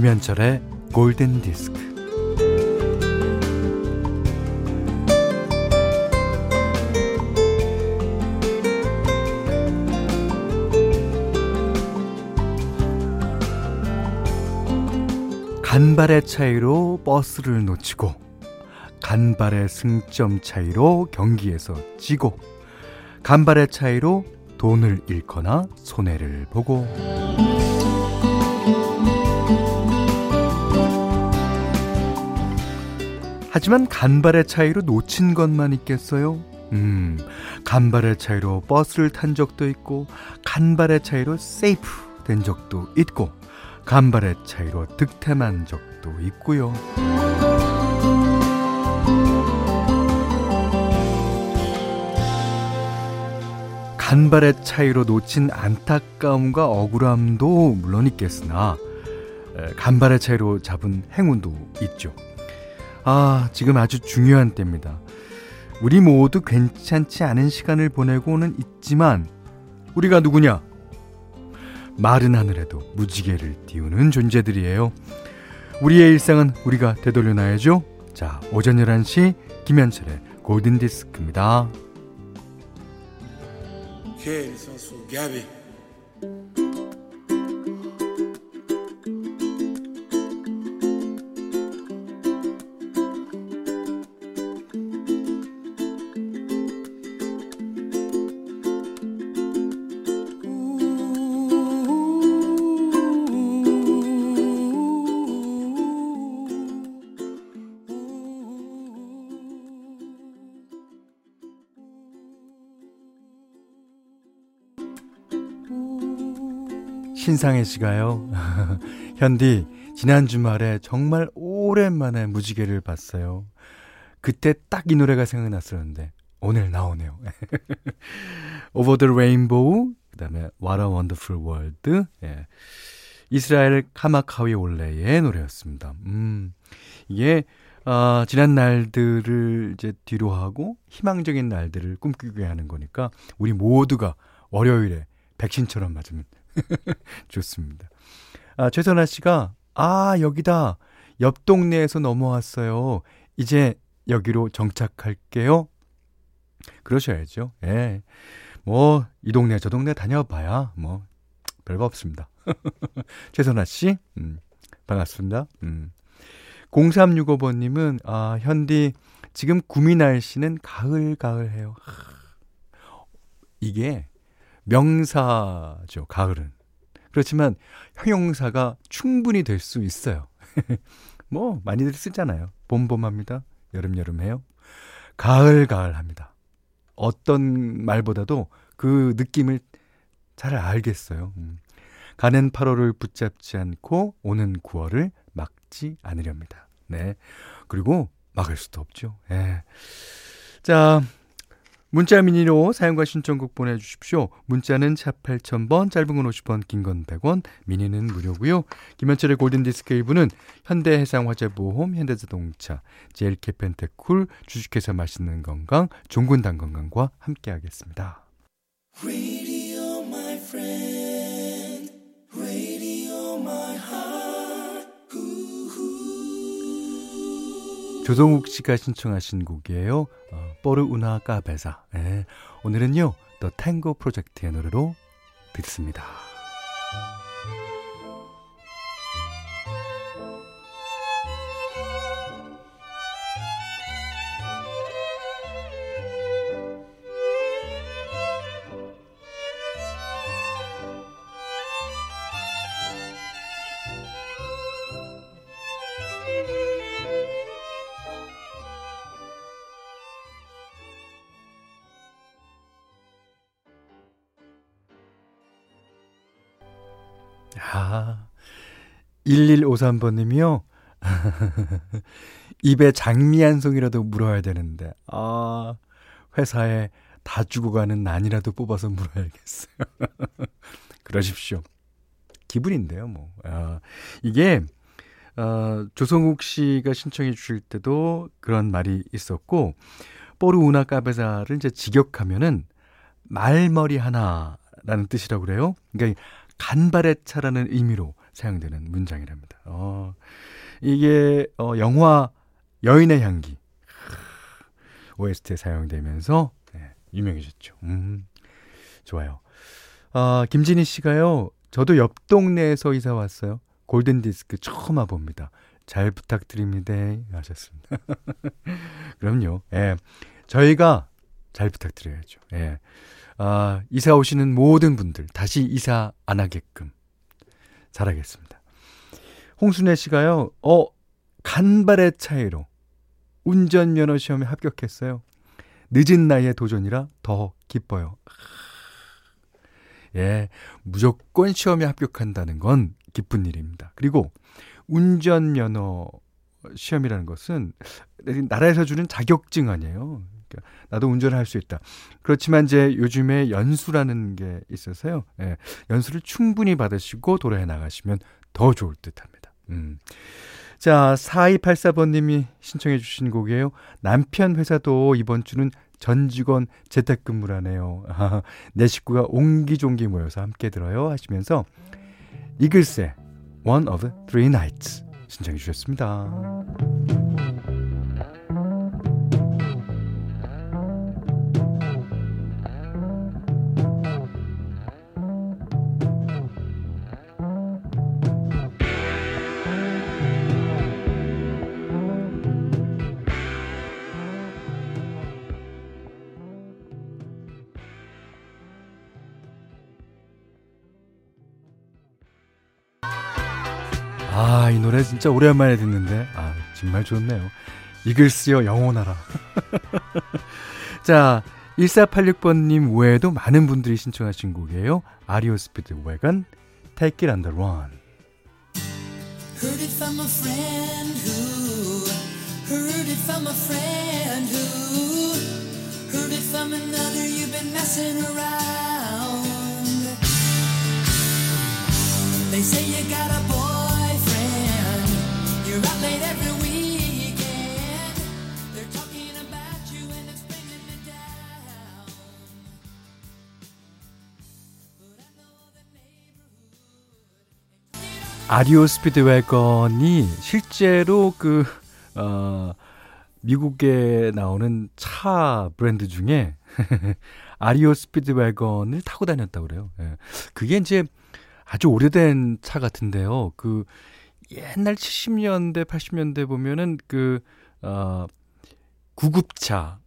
김현철의 골든디스크. 간발의 차이로 버스를 놓치고, 간발의 승점 차이로 경기에서 지고, 간발의 차이로 돈을 잃거나 손해를 보고. 하지만 간발의 차이로 놓친 것만 있겠어요? 간발의 차이로 버스를 탄 적도 있고, 간발의 차이로 세이프 된 적도 있고, 간발의 차이로 득템한 적도 있고요. 간발의 차이로 놓친 안타까움과 억울함도 물론 있겠으나, 간발의 차이로 잡은 행운도 있죠. 지금 아주 중요한 때입니다. 우리 모두 괜찮지 않은 시간을 보내고는 있지만, 우리가 누구냐? 마른 하늘에도 무지개를 띄우는 존재들이에요. 우리의 일상은 우리가 되돌려놔야죠. 자, 오전 11시 김현철의 골든디스크입니다. Okay, so Gabby. 신상혜 씨가요. 현디, 지난 주말에 정말 오랜만에 무지개를 봤어요. 그때 딱 이 노래가 생각났었는데 오늘 나오네요. Over the Rainbow, 그 다음에 What a Wonderful World, 예. 이스라엘 카마카위 올레의 노래였습니다. 이게 지난 날들을 이제 뒤로 하고 희망적인 날들을 꿈꾸게 하는 거니까, 우리 모두가 월요일에 백신처럼 맞으면 좋습니다. 최선아 씨가, 여기다, 옆 동네에서 넘어왔어요. 이제 여기로 정착할게요. 그러셔야죠. 예. 뭐 이 동네 저 동네 다녀봐야 뭐 별거 없습니다. 최선아 씨, 반갑습니다. 0365번님은 현디, 지금 구미 날씨는 가을가을해요. 이게 명사죠, 가을은. 그렇지만 형용사가 충분히 될 수 있어요. 뭐 많이들 쓰잖아요. 봄봄합니다, 여름여름해요, 가을가을합니다. 어떤 말보다도 그 느낌을 잘 알겠어요. 가는 8월을 붙잡지 않고 오는 9월을 막지 않으렵니다. 네, 그리고 막을 수도 없죠. 네. 자, 문자 미니로 사용과 신청곡 보내주십시오. 문자는 샵 8000번, 짧은 건 50원, 긴 건 100원, 미니는 무료고요. 김현철의 골든디스크 일부는 현대해상화재보험, 현대자동차, JLK펜테쿨, 주식회사 맛있는 건강, 종근당 건강과 함께하겠습니다. Radio my friend, radio my heart. 조동욱 씨가 신청하신 곡이에요. 뽀르 우나 까베사. 예. 오늘은요, 더 탱고 프로젝트의 노래로 듣습니다. 아, 1153번님이요. 입에 장미 한 송이라도 물어야 되는데, 회사에 다 주고 가는 난이라도 뽑아서 물어야겠어요. 그러십시오. 기분인데요, 뭐. 이게 조성욱 씨가 신청해 주실 때도 그런 말이 있었고, 뽀르 우나 까베사를 이제 직역하면은 말머리 하나라는 뜻이라고 그래요. 그러니까 간발의 차라는 의미로 사용되는 문장이랍니다. 이게 영화 여인의 향기 OST에 사용되면서 유명해졌죠. 좋아요. 김진희 씨가요. 저도 옆 동네에서 이사 왔어요. 골든디스크 처음 와봅니다. 잘 부탁드립니다. 하셨습니다. 그럼요. 예, 저희가 잘 부탁드려야죠. 예. 이사 오시는 모든 분들 다시 이사 안 하게끔 잘하겠습니다. 홍순애 씨가요. 간발의 차이로 운전면허 시험에 합격했어요. 늦은 나이에 도전이라 더 기뻐요. 예, 무조건 시험에 합격한다는 건 기쁜 일입니다. 그리고 운전면허 시험이라는 것은 나라에서 주는 자격증 아니에요. 그러니까 나도 운전을 할 수 있다. 그렇지만 이제 요즘에 연수라는 게 있어서요. 예, 연수를 충분히 받으시고 도로에 나가시면 더 좋을 듯합니다. 자, 4284번님이 신청해 주신 곡이에요. 남편 회사도 이번 주는 전 직원 재택근무라네요. 내 식구가 옹기종기 모여서 함께 들어요 하시면서 이글스의 One of the Three Nights 신청해 주셨습니다. 이 노래 진짜 오랜만에 듣는데 정말 좋네요. 이글스여 영원하라. 자, 1486번님 외에도 많은 분들이 신청하신 곡이에요. 아리오스피드 웨건 Take It On The Run. Heard it from a friend who Heard it from a friend who Heard it from another you've been messing around They say you got a boy 아리오 스피드웨건이 실제로 미국에 나오는 차 브랜드 중에 아리오 스피드웨건을 타고 다녔다고 그래요. 예. 그게 이제 아주 오래된 차 같은데요. 옛날 70년대, 80년대 보면은 구급차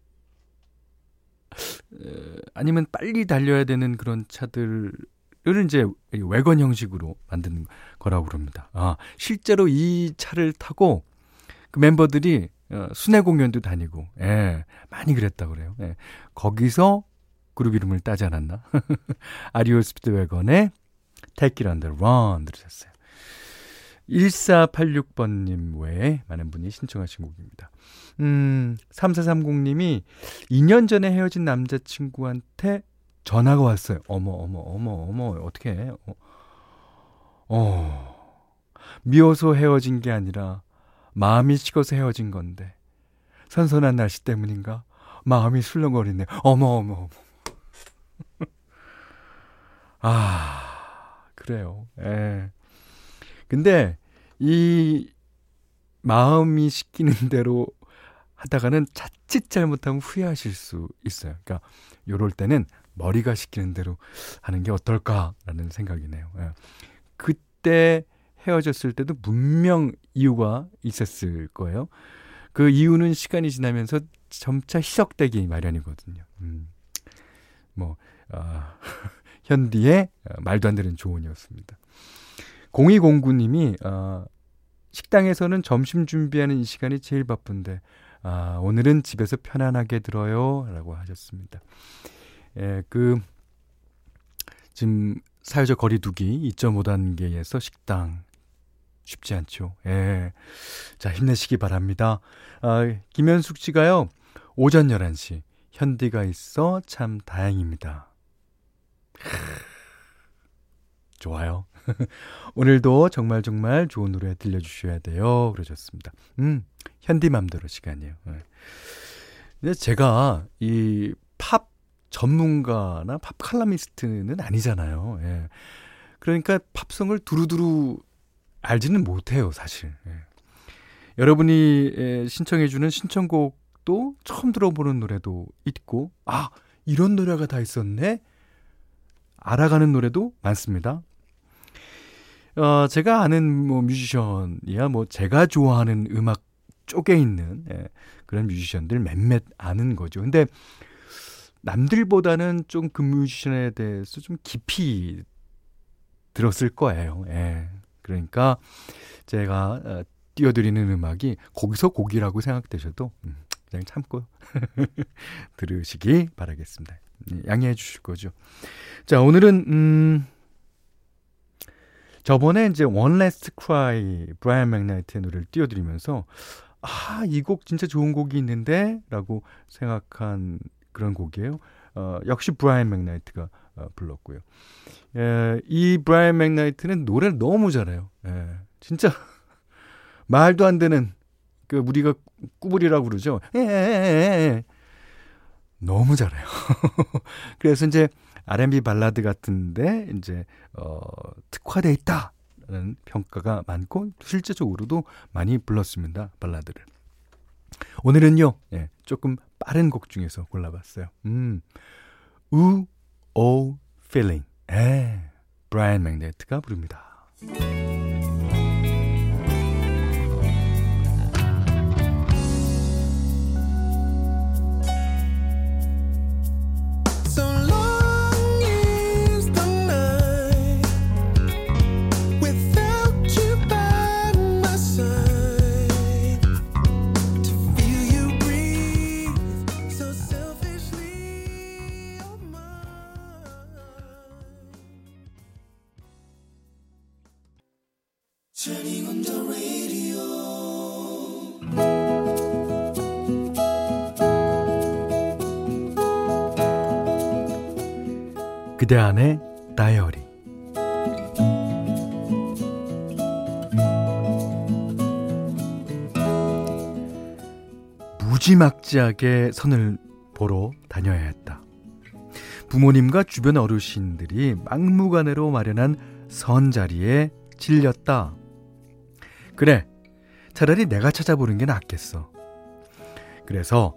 아니면 빨리 달려야 되는 그런 차들을 이제 외건 형식으로 만드는 거라고 그럽니다. 실제로 이 차를 타고 그 멤버들이 순회 공연도 다니고, 예, 많이 그랬다고 그래요. 예, 거기서 그룹 이름을 따지 않았나? 아리오 스피드웨건의 Take It On The Run 들으셨어요. 1486번님 외에 많은 분이 신청하신 곡입니다. 3430님이 2년 전에 헤어진 남자친구한테 전화가 왔어요. 어머, 어떡해. 미워서 헤어진 게 아니라 마음이 식어서 헤어진 건데 선선한 날씨 때문인가 마음이 술렁거리네. 어머. 그래요. 예. 근데 이 마음이 시키는 대로 하다가는 자칫 잘못하면 후회하실 수 있어요. 그러니까 요럴 때는 머리가 시키는 대로 하는 게 어떨까라는 생각이네요. 예. 그때 헤어졌을 때도 분명 이유가 있었을 거예요. 그 이유는 시간이 지나면서 점차 희석되기 마련이거든요. 현디의 말도 안 되는 조언이었습니다. 0209님이 식당에서는 점심 준비하는 이 시간이 제일 바쁜데 오늘은 집에서 편안하게 들어요 라고 하셨습니다. 예, 지금 사회적 거리 두기 2.5단계에서 식당 쉽지 않죠. 예. 자, 힘내시기 바랍니다. 김현숙 씨가요. 오전 11시 현디가 있어 참 다행입니다. 좋아요. 오늘도 정말 좋은 노래 들려주셔야 돼요. 그러셨습니다. 현디맘대로 시간이에요. 근데 제가 이 팝 전문가나 팝 칼럼니스트는 아니잖아요. 예. 그러니까 팝송을 두루두루 알지는 못해요, 사실. 예. 여러분이 신청해주는 신청곡도 처음 들어보는 노래도 있고, 아, 이런 노래가 다 있었네? 알아가는 노래도 많습니다. 제가 아는 뭐 뮤지션이야 뭐 제가 좋아하는 음악 쪽에 있는 그런 뮤지션들 몇몇 아는 거죠. 근데 남들보다는 좀 그 뮤지션에 대해서 좀 깊이 들었을 거예요. 예. 그러니까 제가 띄워드리는 음악이 거기서 곡이라고 생각되셔도 그냥 참고 들으시기 바라겠습니다. 양해해 주실 거죠. 자, 오늘은 저번에 이제 One Last Cry 브라이언 맥나이트의 노래를 띄워드리면서 아, 이 곡 진짜 좋은 곡이 있는데 라고 생각한 그런 곡이에요. 역시 브라이언 맥나이트가 불렀고요. 예, 이 브라이언 맥나이트는 노래를 너무 잘해요. 예, 진짜 말도 안 되는 그 우리가 꾸불이라고 그러죠. 예. 너무 잘해요. 그래서 이제 R&B 발라드 같은데 이제 특화되어 있다는 평가가 많고 실제적으로도 많이 불렀습니다, 발라드를. 오늘은요, 예, 조금 빠른 곡 중에서 골라봤어요. Ooh, Oh, Feeling. 예, 브라이언 맥나이트가 부릅니다. 그대 안의 다이어리. 무지막지하게 선을 보러 다녀야 했다. 부모님과 주변 어르신들이 막무가내로 마련한 선 자리에 질렸다. 그래, 차라리 내가 찾아보는 게 낫겠어. 그래서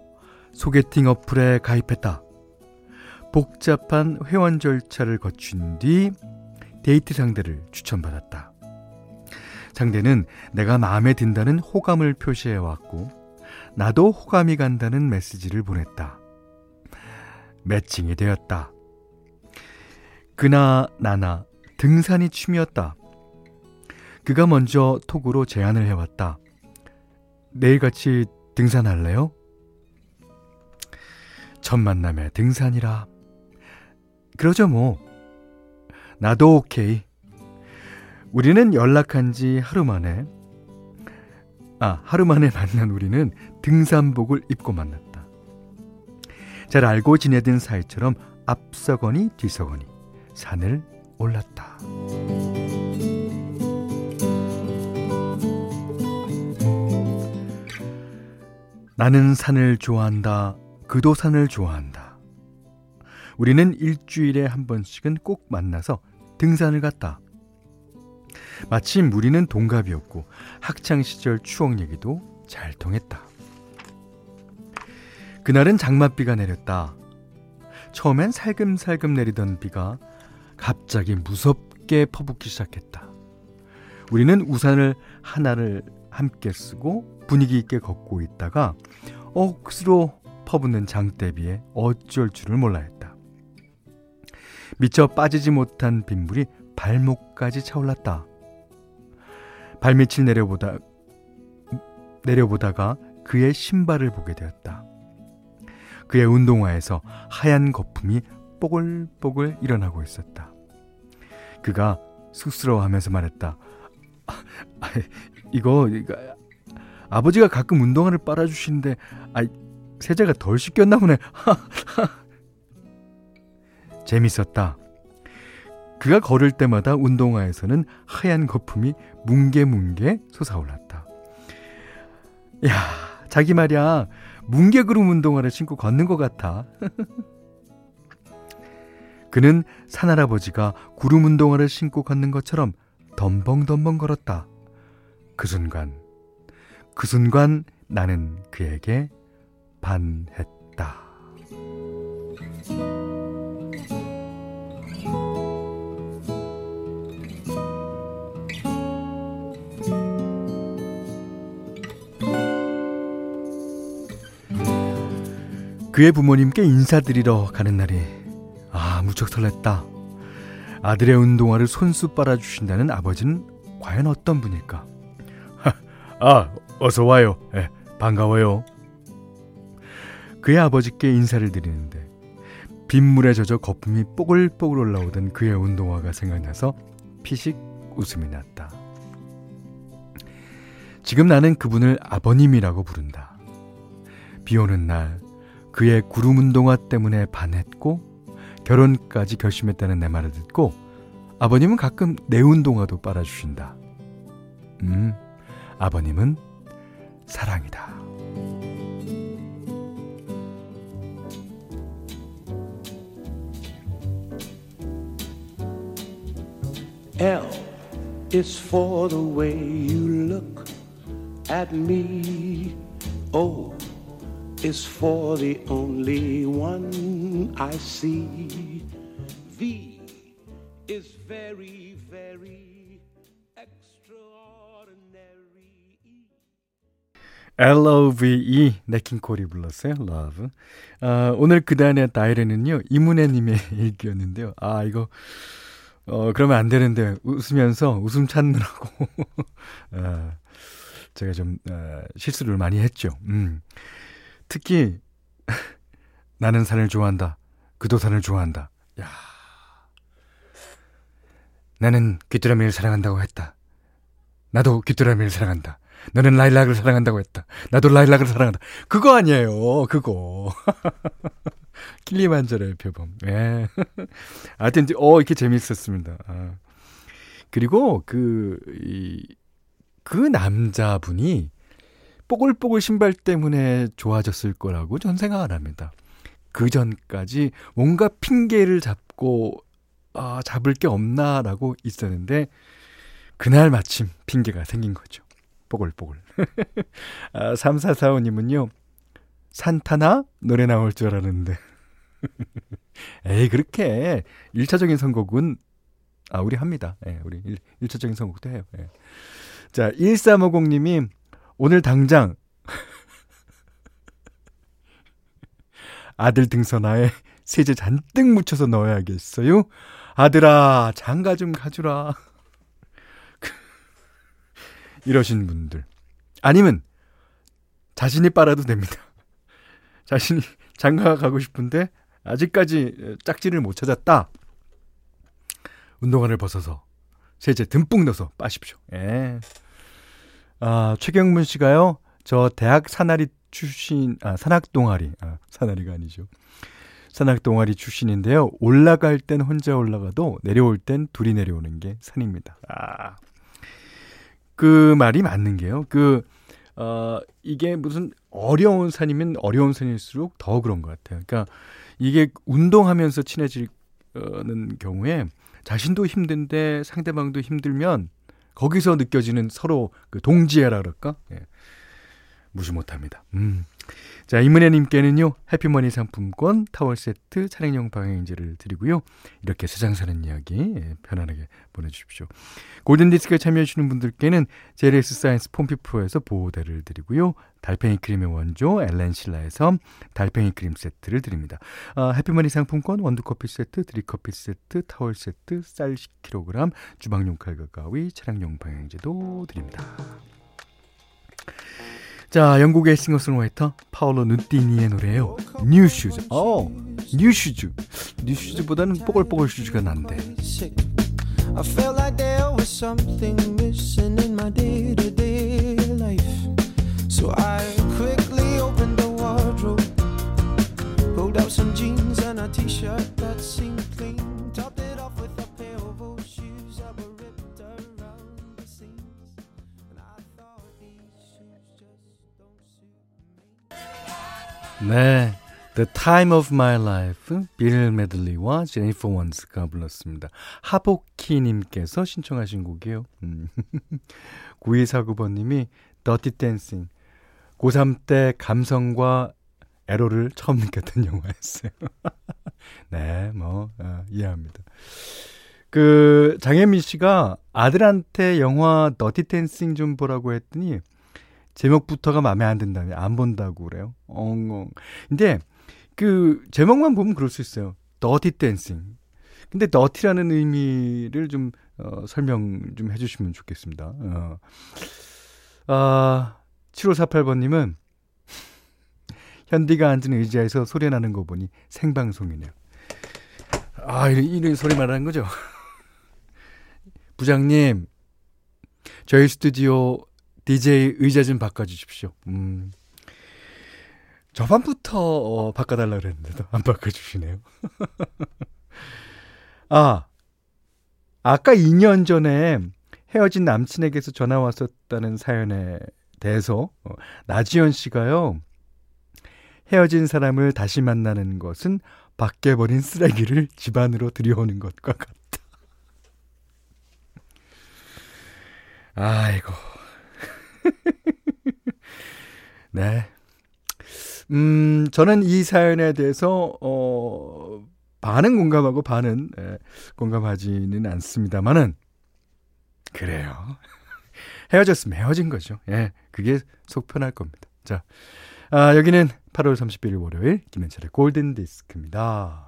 소개팅 어플에 가입했다. 복잡한 회원 절차를 거친 뒤 데이트 상대를 추천받았다. 상대는 내가 마음에 든다는 호감을 표시해왔고 나도 호감이 간다는 메시지를 보냈다. 매칭이 되었다. 그나 나나 등산이 취미였다. 그가 먼저 톡으로 제안을 해왔다. 내일 같이 등산할래요? 첫 만남에 등산이라. 그러죠 뭐. 나도 오케이. 우리는 연락한 지 하루 만에 만난 우리는 등산복을 입고 만났다. 잘 알고 지내던 사이처럼 앞서거니 뒤서거니 산을 올랐다. 나는 산을 좋아한다. 그도 산을 좋아한다. 우리는 일주일에 한 번씩은 꼭 만나서 등산을 갔다. 마침 우리는 동갑이었고 학창시절 추억 얘기도 잘 통했다. 그날은 장맛비가 내렸다. 처음엔 살금살금 내리던 비가 갑자기 무섭게 퍼붓기 시작했다. 우리는 우산을 하나를 함께 쓰고 분위기 있게 걷고 있다가 억수로 퍼붓는 장대비에 어쩔 줄을 몰라 했다. 미처 빠지지 못한 빗물이 발목까지 차올랐다. 발밑을 내려보다가 그의 신발을 보게 되었다. 그의 운동화에서 하얀 거품이 뽀글뽀글 일어나고 있었다. 그가 쑥스러워하면서 말했다. 이거 아버지가 가끔 운동화를 빨아주시는데 세제가 덜 씻겼나 보네. 재밌었다. 그가 걸을 때마다 운동화에서는 하얀 거품이 뭉게뭉게 솟아올랐다. 야, 자기 말이야. 뭉게구름 운동화를 신고 걷는 것 같아. 그는 산할아버지가 구름 운동화를 신고 걷는 것처럼 덤벙덤벙 걸었다. 그 순간 나는 그에게 반했다. 그의 부모님께 인사드리러 가는 날이 무척 설렜다. 아들의 운동화를 손수 빨아주신다는 아버지는 과연 어떤 분일까? 어서 와요. 네, 반가워요. 그의 아버지께 인사를 드리는데 빗물에 젖어 거품이 뽀글뽀글 올라오던 그의 운동화가 생각나서 피식 웃음이 났다. 지금 나는 그분을 아버님이라고 부른다. 비오는 날 그의 구름 운동화 때문에 반했고 결혼까지 결심했다는 내 말을 듣고 아버님은 가끔 내 운동화도 빨아주신다. 아버님은 사랑이다. L is for the way you look at me. O is for the only one I see. V is very, very extraordinary. L.O.V.E. 네킹콜이 불렀어요. Love. 오늘 그단의 다이레는요, 이문혜님의 일기였는데요. 이거 그러면 안 되는데 웃으면서 웃음 찾느라고 제가 좀 실수를 많이 했죠. 특히 나는 산을 좋아한다. 그도 산을 좋아한다. 야, 나는 귀뚜라미를 사랑한다고 했다. 나도 귀뚜라미를 사랑한다. 너는 라일락을 사랑한다고 했다. 나도 라일락을 사랑한다. 그거 아니에요. 그거. 킬리만자로의 표범. 예. 하여튼 이렇게 재미있었습니다. 그리고 그 남자분이 뽀글뽀글 신발 때문에 좋아졌을 거라고 전 생각 안 합니다. 그 전까지 뭔가 핑계를 잡고 잡을 게 없나라고 있었는데 그날 마침 핑계가 생긴 거죠. 뽀글뽀글. 3445님은요. 산타나 노래 나올 줄 알았는데. 에이, 그렇게 1차적인 선곡은 우리 합니다. 예, 우리 1차적인 선곡도 해요. 예. 자, 1350님이 오늘 당장 아들 등선화에 세제 잔뜩 묻혀서 넣어야겠어요. 아들아, 장가 좀 가주라. 이러신 분들. 아니면 자신이 빨아도 됩니다. 자신이 장가 가고 싶은데 아직까지 짝지를 못 찾았다. 운동화를 벗어서 세제 듬뿍 넣어서 빠십시오. 예. 최경문 씨가요, 저 대학 산아리 출신, 산악 동아리 출신인데요. 올라갈 땐 혼자 올라가도 내려올 땐 둘이 내려오는 게 산입니다. 그 말이 맞는 게요. 이게 무슨 어려운 산이면 어려운 산일수록 더 그런 것 같아요. 그러니까 이게 운동하면서 친해지는 경우에 자신도 힘든데 상대방도 힘들면 거기서 느껴지는 서로 그 동지애라 그럴까? 예. 무시 못합니다. 자, 이문혜님께는요, 해피머니 상품권, 타월 세트, 차량용 방향인지를 드리고요. 이렇게 세상 사는 이야기 편안하게 보내주십시오. 골든디스크에 참여해주시는 분들께는 JLS 사이언스 폼피프로에서 보호대를 드리고요. 달팽이 크림의 원조 엘렌실라에서 달팽이 크림 세트를 드립니다. 해피머니 상품권, 원두커피 세트, 드립커피 세트, 타월 세트, 쌀 10kg, 주방용 칼과 가위, 차량용 방향제도 드립니다. 자, 영국의 싱어송라이터 파울로 누띠니의 노래예요. 뉴 슈즈. 뉴 슈즈. 뉴 슈즈보다는 뽀글뽀글 슈즈가 난데. I felt like there was something missing in my day-to-day life. So I quickly opened the wardrobe. Pulled out some jeans and a t-shirt that seemed clean. Topped it off with a pair of old shoes that were ripped around the seams. 네, The Time of My Life, 빌 메들리와 제니퍼 원스가 불렀습니다. 하보키님께서 신청하신 곡이에요. 9249번님이 Dirty Dancing, 고3 때 감성과 애로를 처음 느꼈던 영화였어요. 네, 뭐 이해합니다. 그 장혜민 씨가 아들한테 영화 더티 댄싱 좀 보라고 했더니 제목부터가 마음에 안 든다며 안 본다고 그래요. 엉엉. 근데 그 제목만 보면 그럴 수 있어요. 더티 댄싱. 근데 더티라는 의미를 좀 설명 좀 해주시면 좋겠습니다. 7548번님은 현디가 앉은 의자에서 소리 나는 거 보니 생방송이네요. 아, 이런 소리 말하는 거죠? 부장님, 저희 스튜디오 DJ 의자 좀 바꿔주십시오. 저번부터 바꿔달라 그랬는데도 안 바꿔주시네요. 아까 2년 전에 헤어진 남친에게서 전화 왔었다는 사연에 대해서 나지연 씨가요, 헤어진 사람을 다시 만나는 것은 밖에 버린 쓰레기를 집 안으로 들여오는 것과 같다. 아이고. 네. 저는 이 사연에 대해서 반은 공감하고 반은 공감하지는 않습니다만은 그래요. 헤어졌으면 헤어진 거죠. 예, 그게 속 편할 겁니다. 자, 여기는 8월 31일 월요일 김현철의 골든디스크입니다.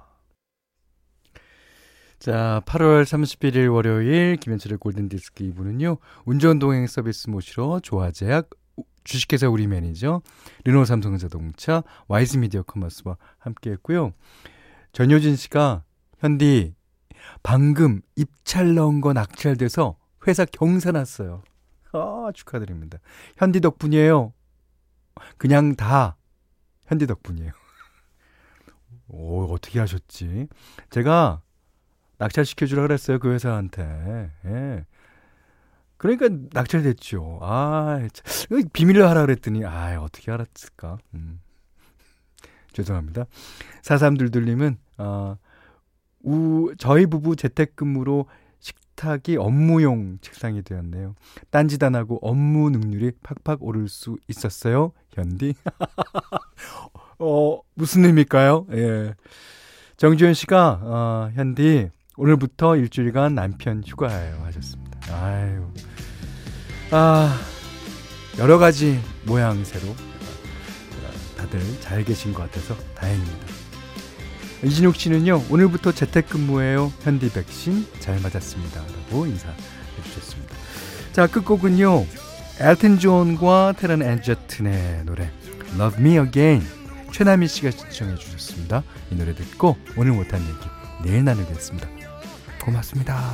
자, 8월 31일 월요일 김현철의 골든디스크 2부는요, 운전동행 서비스 모시러 조화제약, 주식회사 우리 매니저, 르노삼성자동차, 와이즈미디어 커머스와 함께했고요. 전효진 씨가 현디 방금 입찰 넣은 거 낙찰돼서 회사 경사 났어요. 아, 축하드립니다. 현디 덕분이에요. 그냥 다 현디 덕분이에요. 오, 어떻게 하셨지? 제가 낙찰시켜주라 그랬어요, 그 회사한테. 예. 그러니까 낙찰됐죠. 아, 비밀로 하라 그랬더니, 아, 어떻게 알았을까? 죄송합니다. 4322님은, 저희 부부 재택근무로 식탁이 업무용 책상이 되었네요. 딴짓 안 하고 업무 능률이 팍팍 오를 수 있었어요, 현디. 무슨 의미일까요? 예. 정주현 씨가, 현디, 오늘부터 일주일간 남편 휴가예요. 하셨습니다. 아유. 여러 가지 모양새로 다들 잘 계신 것 같아서 다행입니다. 이진욱 씨는요, 오늘부터 재택근무예요. 현디 백신 잘 맞았습니다. 라고 인사해 주셨습니다. 자, 끝곡은요, 엘튼 존과 테런 앤저튼의 노래 Love Me Again, 최나미 씨가 신청해 주셨습니다. 이 노래 듣고 오늘 못한 얘기 내일 나누겠습니다. 고맙습니다.